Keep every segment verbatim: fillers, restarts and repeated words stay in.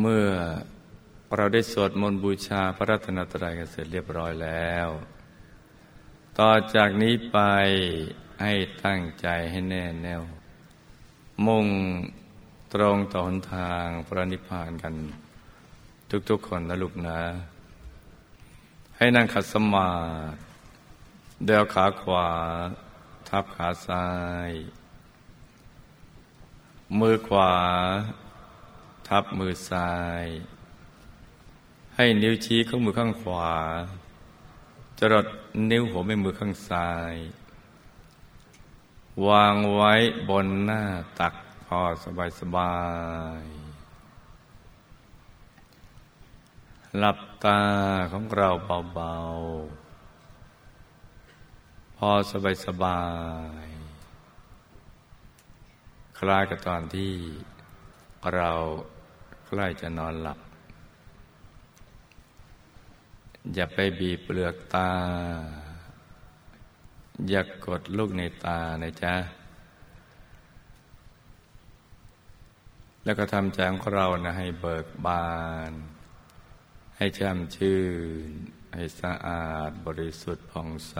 เมื่อเราได้สวดมนต์บูชาพระรัตนตรัยกันเสร็จเรียบร้อยแล้วต่อจากนี้ไปให้ตั้งใจให้แน่แน่วมุ่งตรงต่อหนทางพระนิพพานกันทุกๆคนนะลูกนะให้นั่งขัดสมาธิเดี่ยวขาขวาทับขาซ้ายมือขวาทับมือซ้ายให้นิ้วชี้ข้างมือข้างขวาจรดนิ้วหัวแม่มือข้างซ้ายวางไว้บนหน้าตักพอสบายสบายหลับตาของเราเบาๆพอสบายสบายคล้ายกับตอนที่เราใกล้จะนอนหลับอย่าไปบีบเปลือกตาอย่ากดลูกในตานะจ๊ะแล้วก็ทำใจของเรานะให้เบิกบานให้แจ่มชื่นให้สะอาดบริสุทธิ์ผ่องใส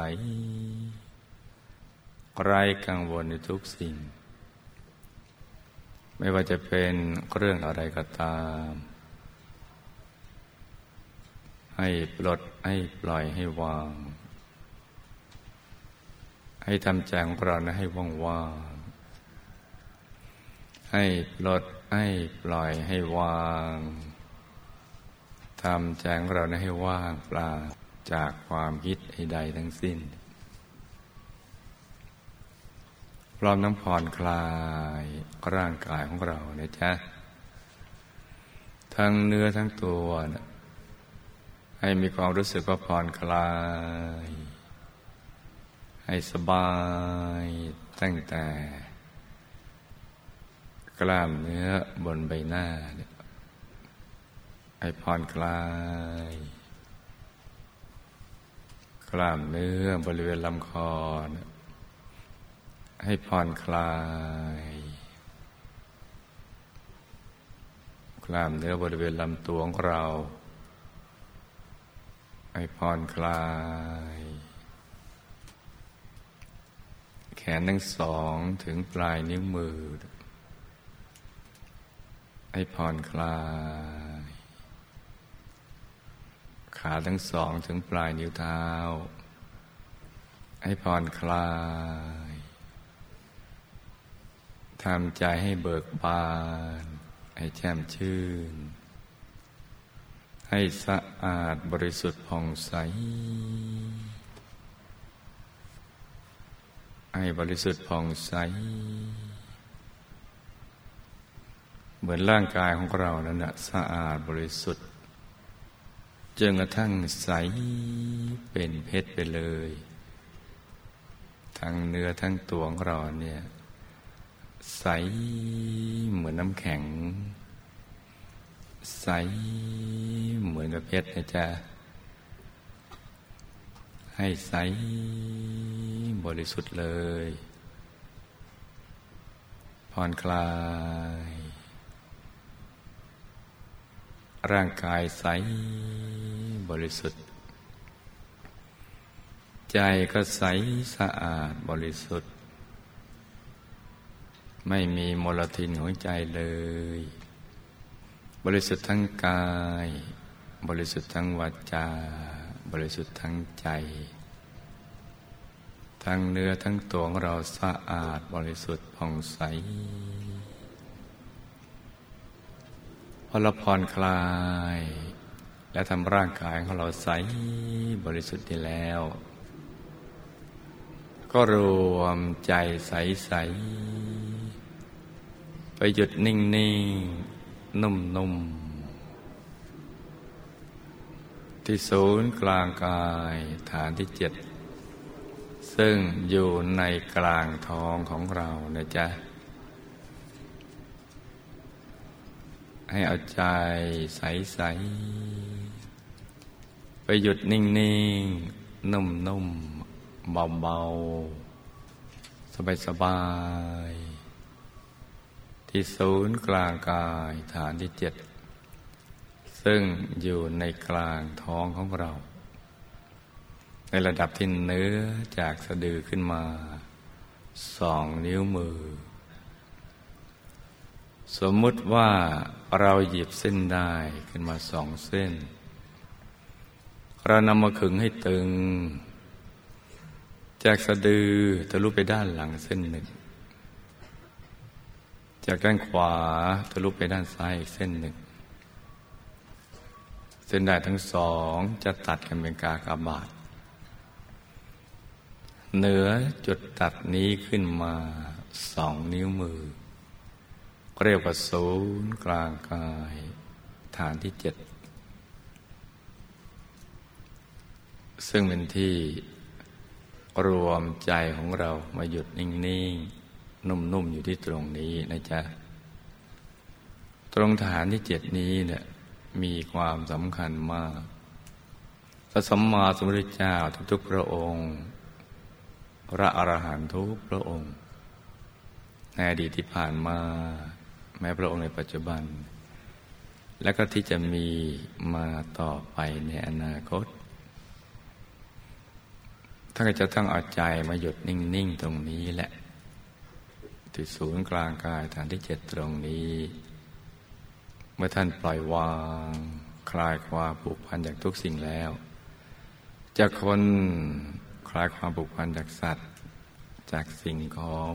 ไร้กังวลในทุกสิ่งไม่ว่าจะเป็นเรื่องอะไรก็ตามให้ปลดให้ปล่อยให้วางให้ทำใจของเรานะให้ว่างว่างให้ปลดให้ปล่อยให้วางทำใจของเรานะให้ว่างเปล่าจากความคิดใดๆทั้งสิ้นพร้อมน้ำผ่อนคลายร่างกายของเรานะจ๊ะทั้งเนื้อทั้งตัวนะให้มีความรู้สึกว่าผ่อนคลายให้สบายตั้งแต่กล้ามเนื้อบนใบหน้าให้ผ่อนคลายกล้ามเนื้อบริเวณลำคอให้ผ่อนคลายกล้ามเนื้อบริเวณลำตัวของเราให้ผ่อนคลายแขนทั้งสองถึงปลายนิ้วมือให้ผ่อนคลายขาทั้งสองถึงปลายนิ้วเท้าให้ผ่อนคลายทำใจให้เบิกบานให้แช่มชื่นให้สะอาดบริสุทธิ์ผ่องใสให้บริสุทธิ์ผ่องใสเหมือนร่างกายของเรานั้นนะสะอาดบริสุทธิ์จนกระทั่งใสเป็นเพชรไปเลยทั้งเนื้อทั้งตัวของเราเนี่ยใสเหมือนน้ำแข็งใสเหมือนกับเพชรนะจ๊ะให้ใสบริสุทธิ์เลยผ่อนคลายร่างกายใสบริสุทธิ์ใจก็ใสสะอาดบริสุทธิ์ไม่มีมลทินของใจเลยบริสุทธิ์ทั้งกายบริสุทธิ์ทั้งวาจาบริสุทธิ์ทั้งใจทั้งเนื้อทั้งตัวของเราสะอาดบริสุทธิ์ผ่องใสพอเราผ่อนคลายและทำร่างกายของเราใสบริสุทธิ์ดีแล้วก็รวมใจใสใสไปหยุดนิ่งนิ่งนุ่มนุ่มที่ศูนย์กลางกายฐานที่เจ็ดซึ่งอยู่ในกลางท้องของเรานะจ๊ะให้เอาใจใสๆไปหยุดนิ่งๆนุ่มๆเบาๆสบายๆที่ศูนย์กลางกายฐานที่เจ็ด ซึ่งอยู่ในกลางท้องของเราในระดับที่เนื้อจากสะดือขึ้นมาสองนิ้วมือสมมุติว่าเราหยิบเส้นได้ขึ้นมาสองเส้นเรานำมาขึงให้ตึงจากสะดือทะลุไปด้านหลังเส้นหนึ่งจากด้านขวาทะลุไปด้านซ้ายอีกเส้นหนึ่งเส้นได้ทั้งสองจะตัดกันเป็นกากบาทเหนือจุดตัดนี้ขึ้นมาสองนิ้วมือเรียกว่าศูนย์กลางกายฐานที่เจ็ดซึ่งเป็นที่รวมใจของเรามาหยุดนิ่งๆนุ่มๆอยู่ที่ตรงนี้นะจ๊ะตรงฐานที่เจ็ดนี้เนี่ยมีความสำคัญมากพระสัมมาสัมพุทธเจ้าทุกๆพระองค์พระอรหันต์ทุกพระองค์ในอดีตที่ผ่านมาแม้พระองค์ในปัจจุบันและก็ที่จะมีมาต่อไปในอนาคตท่านจะตั้งเอาใจมาหยุดนิ่งๆตรงนี้แหละที่ศูนย์กลางกายฐานที่เจ็ดตรงนี้เมื่อท่านปล่อยวางคลายความผูกพันจากทุกสิ่งแล้วจากคนคลายความผูกพันจากสัตว์จากสิ่งของ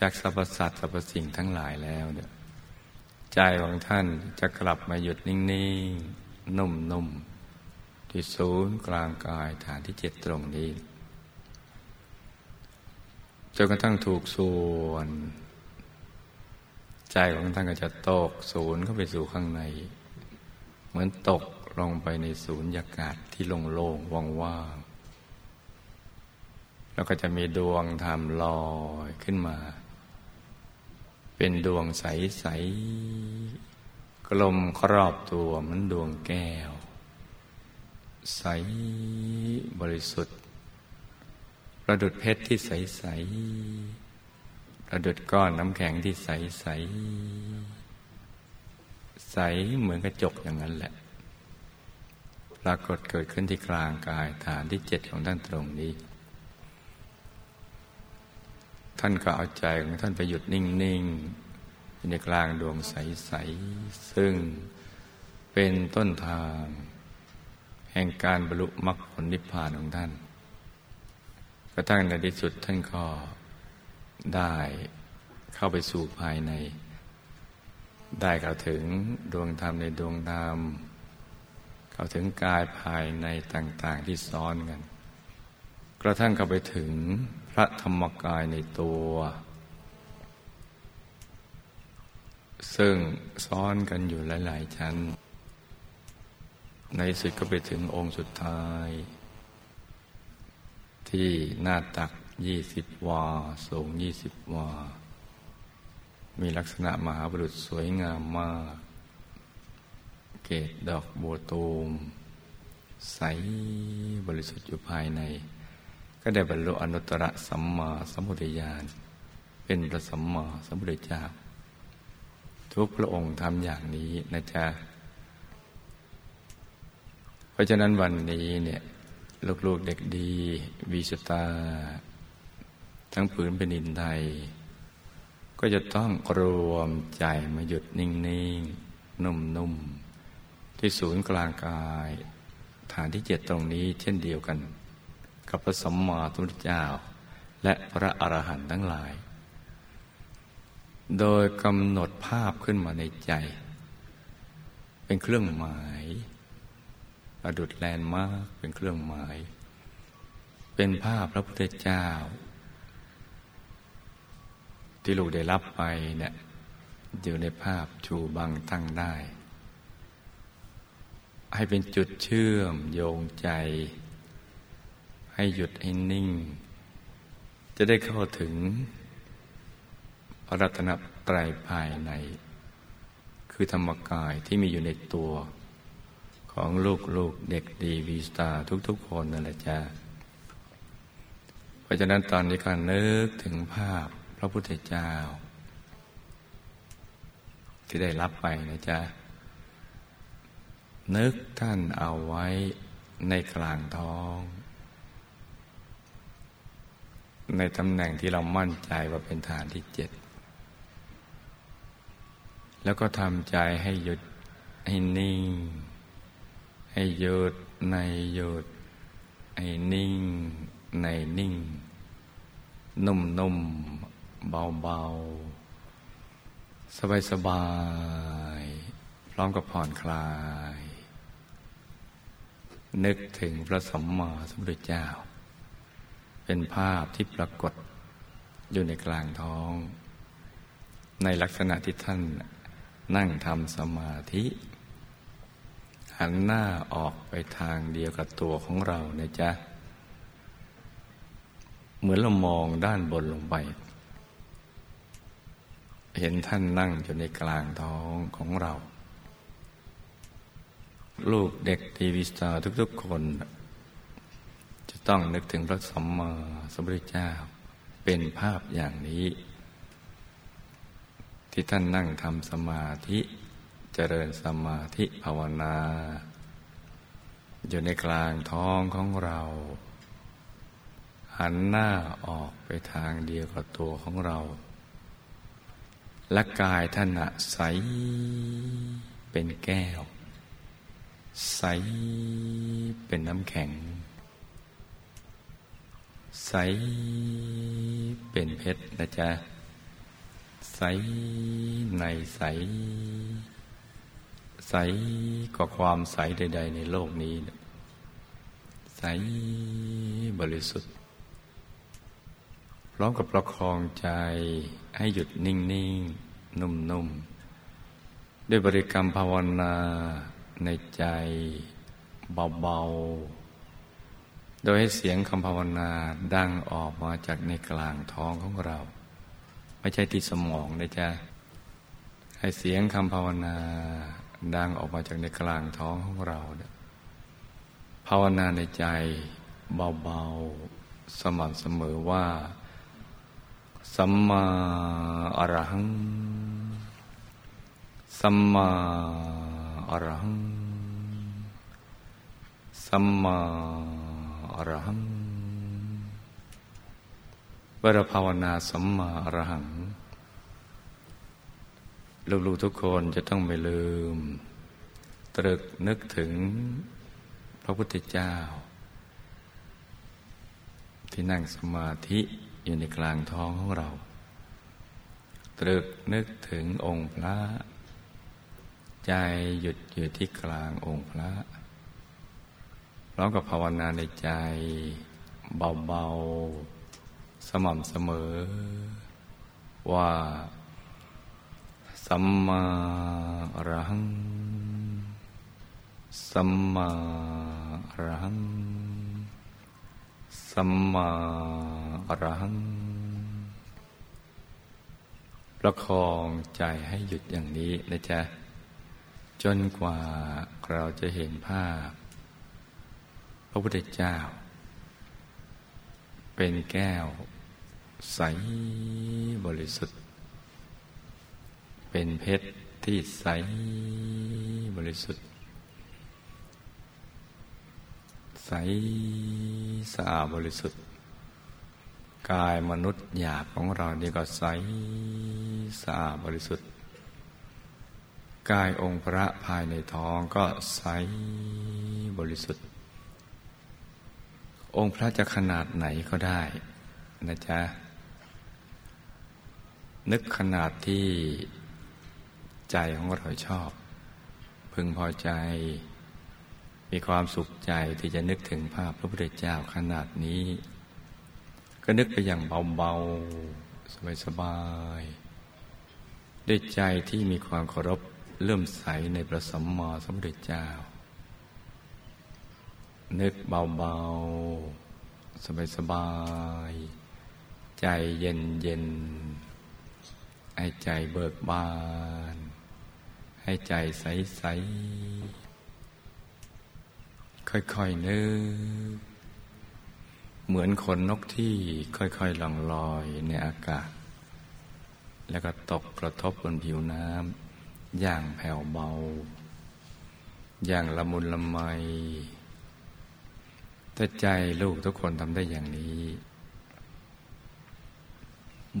จากสรรพสัตว์สรรพสิ่งทั้งหลายแล้วเนี่ยใจของท่านจะกลับมาหยุดนิ่งๆนุ่มๆที่ศูนย์กลางกายฐานที่เจ็ดตรงนี้จนกระทั่งถูกส่วนใจของท่านก็จะตกศูนย์เข้าไปสู่ข้างในเหมือนตกลงไปในศูนย์อากาศที่โล่งๆว่างๆแล้วก็จะมีดวงธรรมลอยขึ้นมาเป็นดวงใสๆกลมครอบตัวเหมือนดวงแก้วใสบริสุทธิ์ประดุจเพชรที่ใสๆประดุจก้อนน้ำแข็งที่ใสๆใสเหมือนกระจกอย่างนั้นแหละปรากฏเกิดขึ้นที่กลางกายฐานที่เจ็ดของท่านตรงนี้ท่านก็เอาใจของท่านไปหยุดนิ่งๆในกลางดวงใสๆซึ่งเป็นต้นทางแห่งการบรรลุมรรคผลนิพพานของท่านกระทั่งในที่สุดท่านก็ได้เข้าไปสู่ภายในได้เข้าถึงดวงธรรมในดวงธรรมเข้าถึงกายภายในต่างๆที่ซ้อนกันกระทั่งเข้าไปถึงพระธรรมกายในตัวซึ่งซ้อนกันอยู่หลายๆชั้นในสุดก็ไปถึงองค์สุดท้ายที่หน้าตักยี่สิบวาสูงยี่สิบวามีลักษณะมหาบุรุษสวยงามมากเกศดอกบัวตูมใสบริสุทธิ์อยู่ภายในก็ได้บรรลุอนุตตรสัมมาสัมพุทธญาณเป็นพระสัมมาสัมพุทธเจ้าทุกพระองค์ทำอย่างนี้นะจ๊ะเพราะฉะนั้นวันนี้เนี่ยลูกๆเด็กดีวี สตาร์ทั้งผืนแผ่นดินไทยก็จะต้องรวมใจมาหยุดนิ่งๆนุ่มๆที่ศูนย์กลางกายฐานที่เจ็ดตรงนี้เช่นเดียวกันกับพระสัมมาสัมพุทธเจ้าและพระอรหันต์ทั้งหลายโดยกำหนดภาพขึ้นมาในใจเป็นเครื่องหมายประดุจแลนด์มาร์คเป็นเครื่องหมายเป็นภาพพระพุทธเจ้าที่ลูกได้รับไปเนี่ยอยู่ในภาพชูบังตั้งได้ให้เป็นจุดเชื่อมโยงใจให้หยุดให้นิ่งจะได้เข้าถึงพระรัตนตรัยภายในคือธรรมกายที่มีอยู่ในตัวของลูกๆเด็กดีวี สตาร์ทุกๆคนนั่นแหละจ้ะเพราะฉะนั้นตอนนี้การนึกถึงภาพพระพุทธเจ้าที่ได้รับไปนะจ๊ะ นึกท่านเอาไว้ในกลางท้องในตำแหน่งที่เรามั่นใจว่าเป็นฐานที่เจ็ดแล้วก็ทำใจให้หยุดให้นิ่งให้หยุดในหยุดให้นิ่งในนิ่งนุ่มๆเบาๆสบายๆพร้อมกับผ่อนคลายนึกถึงพระสัมมาสัมพุทธเจ้าเป็นภาพที่ปรากฏอยู่ในกลางท้องในลักษณะที่ท่านนั่งทำสมาธิหันหน้าออกไปทางเดียวกับตัวของเรานะจ๊ะเหมือนเรามองด้านบนลงไปเห็นท่านนั่งอยู่ในกลางท้องของเราลูกเด็กทีวีสตาร์ทุกๆคนจะต้องนึกถึงพระสัมมาสัมพุทธเจ้าเป็นภาพอย่างนี้ที่ท่านนั่งทำสมาธิเจริญสมาธิภาวนาอยู่ในกลางท้องของเราหันหน้าออกไปทางเดียวกับตัวของเราและกายท่านนะใสเป็นแก้วใสเป็นน้ำแข็งใสเป็นเพชรนะจ๊ะใสในใสใสกว่าความใสใดๆในโลกนี้ใสบริสุทธิ์พร้อมกับประคองใจให้หยุดนิ่งๆนุ่มๆด้วยบริกรรมภาวนาในใจเบาๆโดยให้เสียงคำภาวนาดังออกมาจากในกลางท้องของเราไม่ใช่ที่สมองนะจ๊ะให้เสียงคำภาวนาดังออกมาจากในกลางท้องของเราเนี่ยภาวนาในใจเบาๆสม่ำเสมอว่าสัมมาอรหังสัมมาอรหังสัมมาอรหังเวลาภาวนาสัมมาอรหังลูกๆทุกคนจะต้องไม่ลืมตรึกนึกถึงพระพุทธเจ้าที่นั่งสมาธิอยู่ในกลางท้องของเราตรึกนึกถึงองค์พระใจหยุดอยู่ที่กลางองค์พระแล้วก็ภาวนาในใจเบาๆสม่ำเสมอว่าสัมมาอรหังสัมมาอรหังสัมมาอรหังประคองใจให้หยุดอย่างนี้นะจ๊ะจนกว่าเราจะเห็นภาพพระพุทธเจ้าเป็นแก้วใสบริสุทธิ์เป็นเพชรที่ใสบริสุทธิ์ใสสะอาดบริสุทธิ์กายมนุษย์หยาบของเรานี่ก็ใสสะอาดบริสุทธิ์กายองค์พระภายในท้องก็ใสบริสุทธิ์องค์พระจะขนาดไหนก็ได้นะจ๊ะนึกขนาดที่ใจของเราชอบพึงพอใจมีความสุขใจที่จะนึกถึงภาพพระพุทธเจ้าขนาดนี้ก็นึกไปอย่างเบาๆสบายๆด้วยใจที่มีความเคารพเลื่อมใสในพระสัมมาสัมพุทธเจ้านึกเบาๆสบายๆใจเย็นๆให้ใจเบิกบานให้ใจใสๆค่อยๆนึกเหมือนขนนกที่ค่อยๆล่องลอยในอากาศแล้วก็ตกกระทบบนผิวน้ำอย่างแผ่วเบา อย่างละมุนละไมถ้าใจลูกทุกคนทำได้อย่างนี้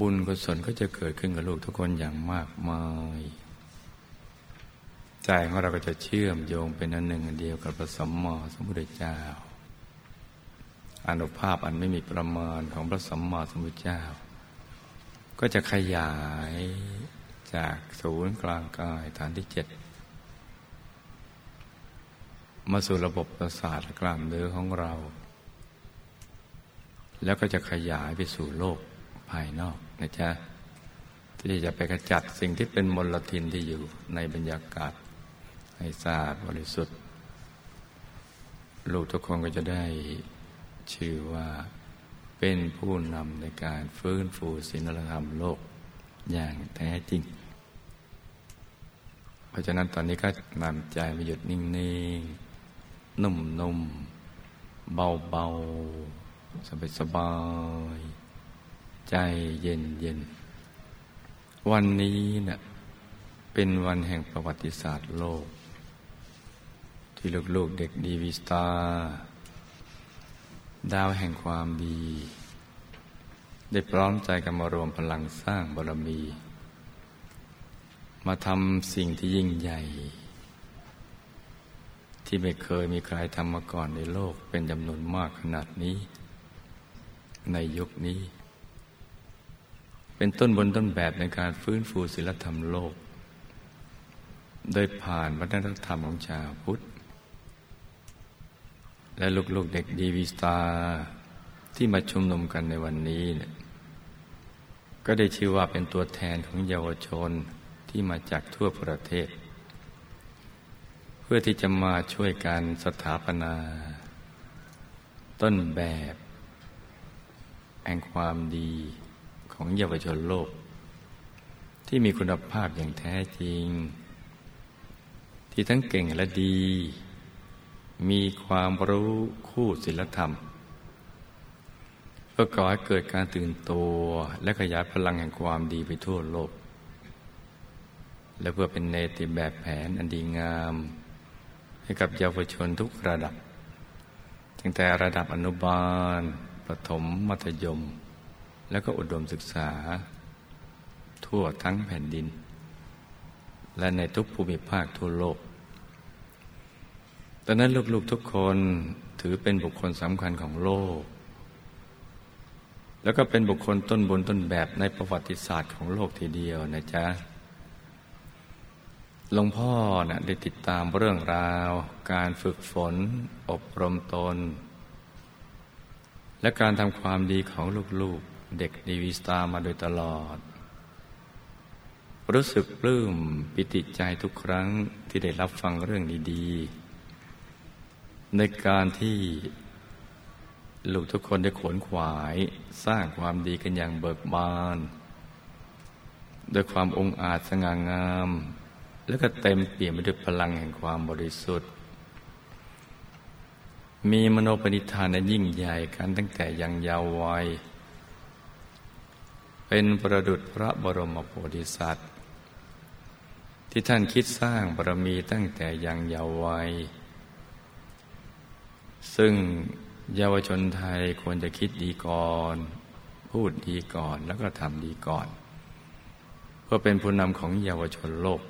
บุญกุศลก็จะเกิดขึ้นกับลูกทุกคนอย่างมากมายใจของเราก็จะเชื่อมโยงเป็นอันหนึ่งอันเดียวกับพระสัมมาสัมพุทธเจ้าอานุภาพอันไม่มีประมาณของพระสัมมาสัมพุทธเจ้าก็จะขยายจากศูนย์กลางกายฐานที่เจ็ดมาสู่ระบบประสาทกล้ามเนื้อของเราแล้วก็จะขยายไปสู่โลกภายนอกนะจ๊ะที่จะไปขจัดสิ่งที่เป็นมลทินที่อยู่ในบรรยากาศให้สะอาดบริสุทธิ์ลูกทุกคนก็จะได้ชื่อว่าเป็นผู้นำในการฟื้นฟูศีลธรรมโลกอย่างแท้จริงเพราะฉะนั้นตอนนี้ก็นำใจมาหยุดนิ่งๆนุ่มๆเบาๆสบายๆใจเย็นๆวันนี้เนะี่ยเป็นวันแห่งประวัติศาสตร์โลกที่ลูกๆเด็กดีวีสตาร์ดาวแห่งความดีได้พร้อมใจกันมารวมพลังสร้างบารมีมาทำสิ่งที่ยิ่งใหญ่ที่ไม่เคยมีใครทำมาก่อนในโลกเป็นจำนวนมากขนาดนี้ในยุคนี้เป็นต้นบนต้นแบบในการฟื้นฟูศีลธรรมโลกโดยผ่านวัฒนธรรมของชาวพุทธและลูกๆเด็กดีวีสตาร์ที่มาชุมนุมกันในวันนี้เนี่ยก็ได้ชื่อว่าเป็นตัวแทนของเยาวชนที่มาจากทั่วประเทศเพื่อที่จะมาช่วยกันสถาปนาต้นแบบแห่งความดีของเยาวชนโลกที่มีคุณภาพอย่างแท้จริงที่ทั้งเก่งและดีมีความรู้คู่ศีลธรรมเพื่อก่อให้เกิดการตื่นตัวและขยายพลังแห่งความดีไปทั่วโลกและเพื่อเป็นเนติแบบแผนอันดีงามให้กับเยาวชนทุกระดับตั้งแต่ระดับอนุบาลประถมมัธยมแล้วก็อุดมศึกษาทั่วทั้งแผ่นดินและในทุกภูมิภาคทั่วโลกตอนนั้นลูกๆทุกคนถือเป็นบุคคลสำคัญของโลกแล้วก็เป็นบุคคลต้นบุญต้นแบบในประวัติศาสตร์ของโลกทีเดียวนะจ๊ะหลวงพ่อนะได้ติดตามเรื่องราวการฝึกฝนอบรมตนและการทำความดีของลูกๆเด็กดีวีสตาร์มาโดยตลอดรู้สึกปลื้มปิติใจทุกครั้งที่ได้รับฟังเรื่องดีๆในการที่ลูกทุกคนได้ขวนขวายสร้างความดีกันอย่างเบิกบานด้วยความองอาจสง่างามและก็เต็มเปี่ยมไปด้วยพลังแห่งความบริสุทธิ์มีมโนปณิธานอันยิ่งใหญ่กันตั้งแต่ยังเยาว์วัยเป็นประดุจพระบรมโพธิสัตว์ที่ท่านคิดสร้างบารมีตั้งแต่ยังเยาว์วัยซึ่งเยาวชนไทยควรจะคิดดีก่อนพูดดีก่อนแล้วก็ทำดีก่อนเพื่อเป็นผู้นำของเยาวชนโลก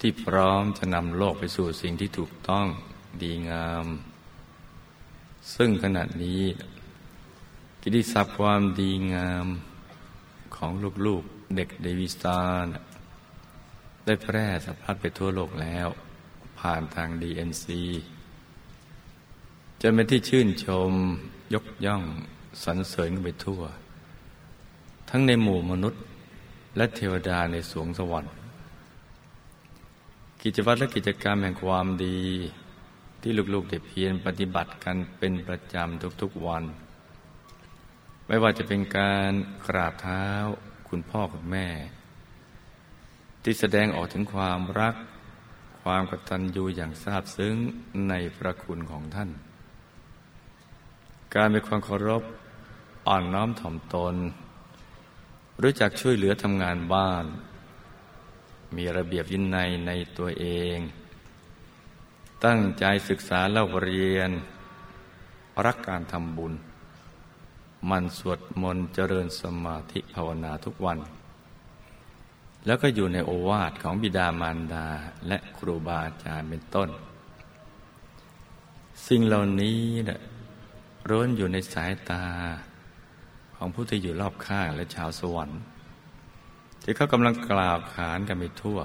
ที่พร้อมจะนำโลกไปสู่สิ่งที่ถูกต้องดีงามซึ่งขณะนี้กิติศัพท์ความดีงามของลูกๆเด็กเดวิสตาร์ได้แพร่สะพัดไปทั่วโลกแล้วผ่านทาง ดี เอ็น ซี จนเป็นที่ชื่นชมยกย่องสรรเสริญกันไปทั่วทั้งในหมู่มนุษย์และเทวดาในสวงสวรรค์กิจวัตรและกิจกรรมแห่งความดีที่ลูกๆได้เพียรปฏิบัติกันเป็นประจำทุกๆวันไม่ว่าจะเป็นการกราบเท้าคุณพ่อคุณแม่ที่แสดงออกถึงความรักความกตัญญูอย่างซาบซึ้งในพระคุณของท่านการมีความเคารพอ่อนน้อมถ่อมตนรู้จักช่วยเหลือทำงานบ้านมีระเบียบวินัยในตัวเอง ตั้งใจศึกษาเล่าเรียนรักการทำบุญมันสวดมนต์เจริญสมาธิภาวนาทุกวันแล้วก็อยู่ในโอวาทของบิดามารดาและครูบาอาจารย์เป็นต้นสิ่งเหล่านี้นะล้วนอยู่ในสายตาของผู้ที่อยู่รอบข้างและชาวสวรรค์ที่เขากำลังกล่าวขานกันไปทั่ว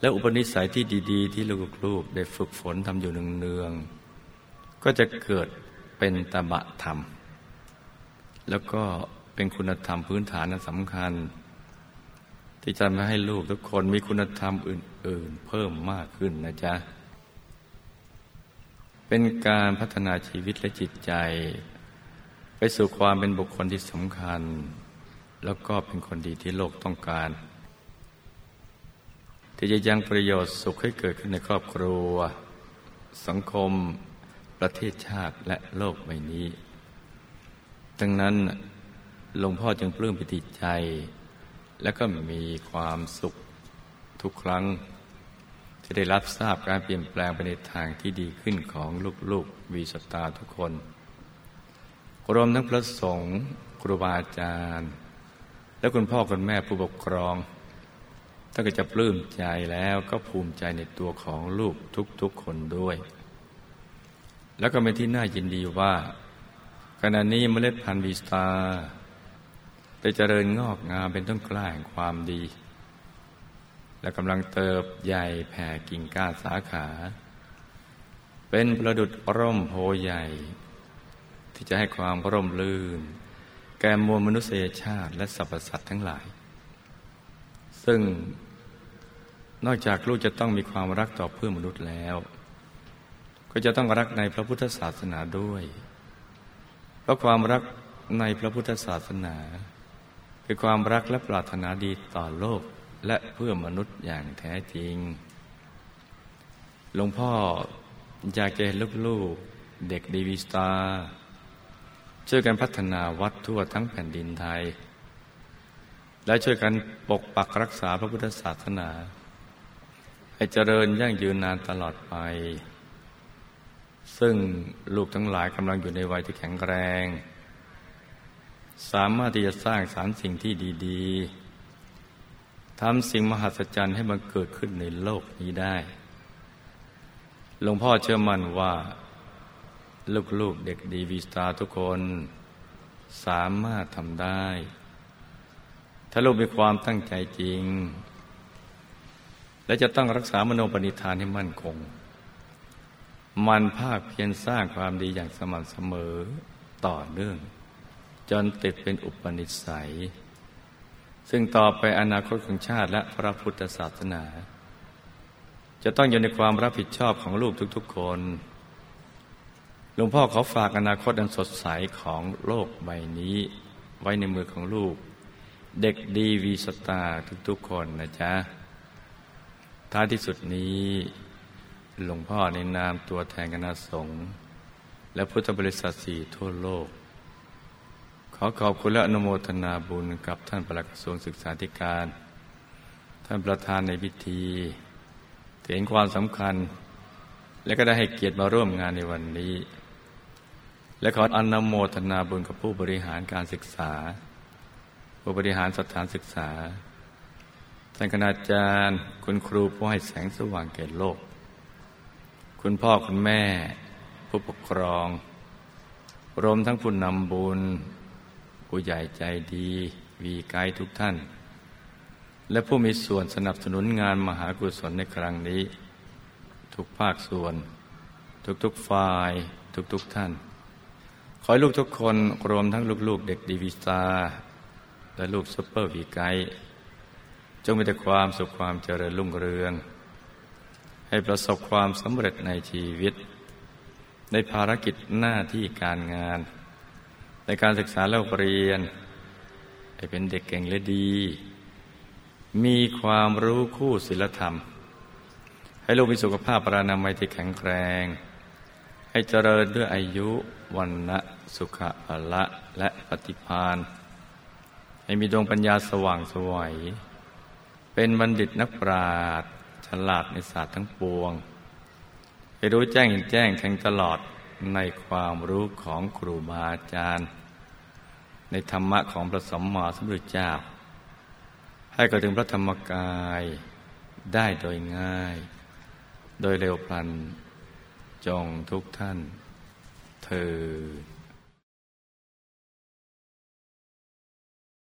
และอุปนิสัยที่ดีๆที่ลูกๆได้ฝึกฝนทำอยู่เนืองๆก็จะเกิดเป็นตบะธรรมแล้วก็เป็นคุณธรรมพื้นฐานสำคัญที่จะมาให้ลูกทุกคนมีคุณธรรมอื่นๆเพิ่มมากขึ้นนะจ๊ะเป็นการพัฒนาชีวิตและจิตใจไปสู่ความเป็นบุคคลที่สำคัญแล้วก็เป็นคนดีที่โลกต้องการที่จะยังประโยชน์สุขให้เกิดขึ้นในครอบครัวสังคมประเทศชาติและโลกใบนี้ดังนั้นหลวงพ่อจึงปลื้มปิติใจและก็มีความสุขทุกครั้งที่ได้รับทราบการเปลี่ยนแปลงไปในทางที่ดีขึ้นของลูกๆวี สตาร์ทุกคนรวมทั้งพระสงฆ์ครูบาอาจารย์และคุณพ่อคุณแม่ผู้ปกครองท่านก็จะปลื้มใจแล้วก็ภูมิใจในตัวของลูกทุกๆคนด้วยแล้วก็เป็นที่น่ายินดีว่าขณะนี้เมล็ดพันธุ์วี สตาร์ได้เจริญงอกงามเป็นต้นกล้าแห่งความดีและกำลังเติบใหญ่แผ่กิ่งก้านสาขาเป็นประดุจร่มโพใหญ่ที่จะให้ความร่มรื่นแก่มวลมนุษยชาติและสรรพสัตว์ทั้งหลายซึ่งนอกจากลูกจะต้องมีความรักต่อเพื่อนมนุษย์แล้วก็จะต้องรักในพระพุทธศาสนาด้วยเพราะความรักในพระพุทธศาสนาคือความรักและปรารถนาดีต่อโลกและเพื่อมนุษย์อย่างแท้จริงหลวงพ่ออยากจะเห็นลูกๆเด็กดีวีสตาร์ช่วยกันพัฒนาวัดทั่วทั้งแผ่นดินไทยและช่วยกันปกปักรักษาพระพุทธศาสนาให้เจริญยั่งยืนนานตลอดไปซึ่งลูกทั้งหลายกำลังอยู่ในวัยที่แข็งแรงสามารถที่จะสร้างสรรค์สิ่งที่ดีๆทำสิ่งมหัศจรรย์ให้มันเกิดขึ้นในโลกนี้ได้หลวงพ่อเชื่อมั่นว่าลูกๆเด็กดีวีสตาร์ทุกคนสามารถทำได้ถ้าลูกมีความตั้งใจจริงและจะตั้งรักษามโนปณิธานให้มั่นคงมันภาคเพียรสร้างความดีอย่างสม่ำเสมอต่อเนื่องจนติดเป็นอุปนิสัยซึ่งต่อไปอนาคตของชาติและพระพุทธศาสนาจะต้องอยู่ในความรับผิดชอบของลูกทุกๆคนหลวงพ่อขอฝากอนาคตอันสดใสของโลกใบนี้ไว้ในมือของลูกเด็กดีวีสตาร์ทุกๆคนนะจ๊ะท้ายที่สุดนี้หลวงพ่อในนามตัวแทนคณะสงฆ์และพุทธบริษัทสี่ทั่วโลกขอขอบคุณและอนุโมทนาบุญกับท่านปลัดกระทรวงศึกษาธิการท่านประธานในพิธีเห็นความสำคัญและก็ได้ให้เกียรติมาร่วมงานในวันนี้และขออนุโมทนาบุญกับผู้บริหารการศึกษาผู้บริหารสถานศึกษาท่านคณาจารย์คุณครูผู้ให้แสงสว่างแก่โลกคุณพ่อคุณแม่ผู้ปกครองรวมทั้งผู้นำบุญผู้ใหญ่ใจดีวีไกด์ทุกท่านและผู้มีส่วนสนับสนุนงานมหากุศลในครั้งนี้ทุกภาคส่วนทุกๆฝ่ายทุกๆท่านขอให้ลูกทุกคนรวมทั้งลูกๆเด็กดีวีสตาร์และลูกซุปเปอร์วีไกด์จงมีแต่ความสุขความเจริญรุ่งเรืองให้ประสบความสำเร็จในชีวิตในภารกิจหน้าที่การงานในการศึกษาเล่าเรียนให้เป็นเด็กเก่งและดีมีความรู้คู่ศีลธรรมให้ลูกมีสุขภาพพรานามัยที่แข็งแรงให้เจริญด้วยอายุวันนะสุขะพละและปฏิภาณให้มีดวงปัญญาสว่างไสวเป็นบัณฑิตนักปราชญ์ฉลาดในศาสตร์ทั้งปวง ให้รู้แจ้งเห็นแจ้งแทงตลอดในความรู้ของครูบาอาจารย์ในธรรมะของพระสัมมาสัมพุทธเจ้าให้เข้าถึงพระธรรมกายได้โดยง่ายโดยเร็วพลันจงทุกท่านเธอ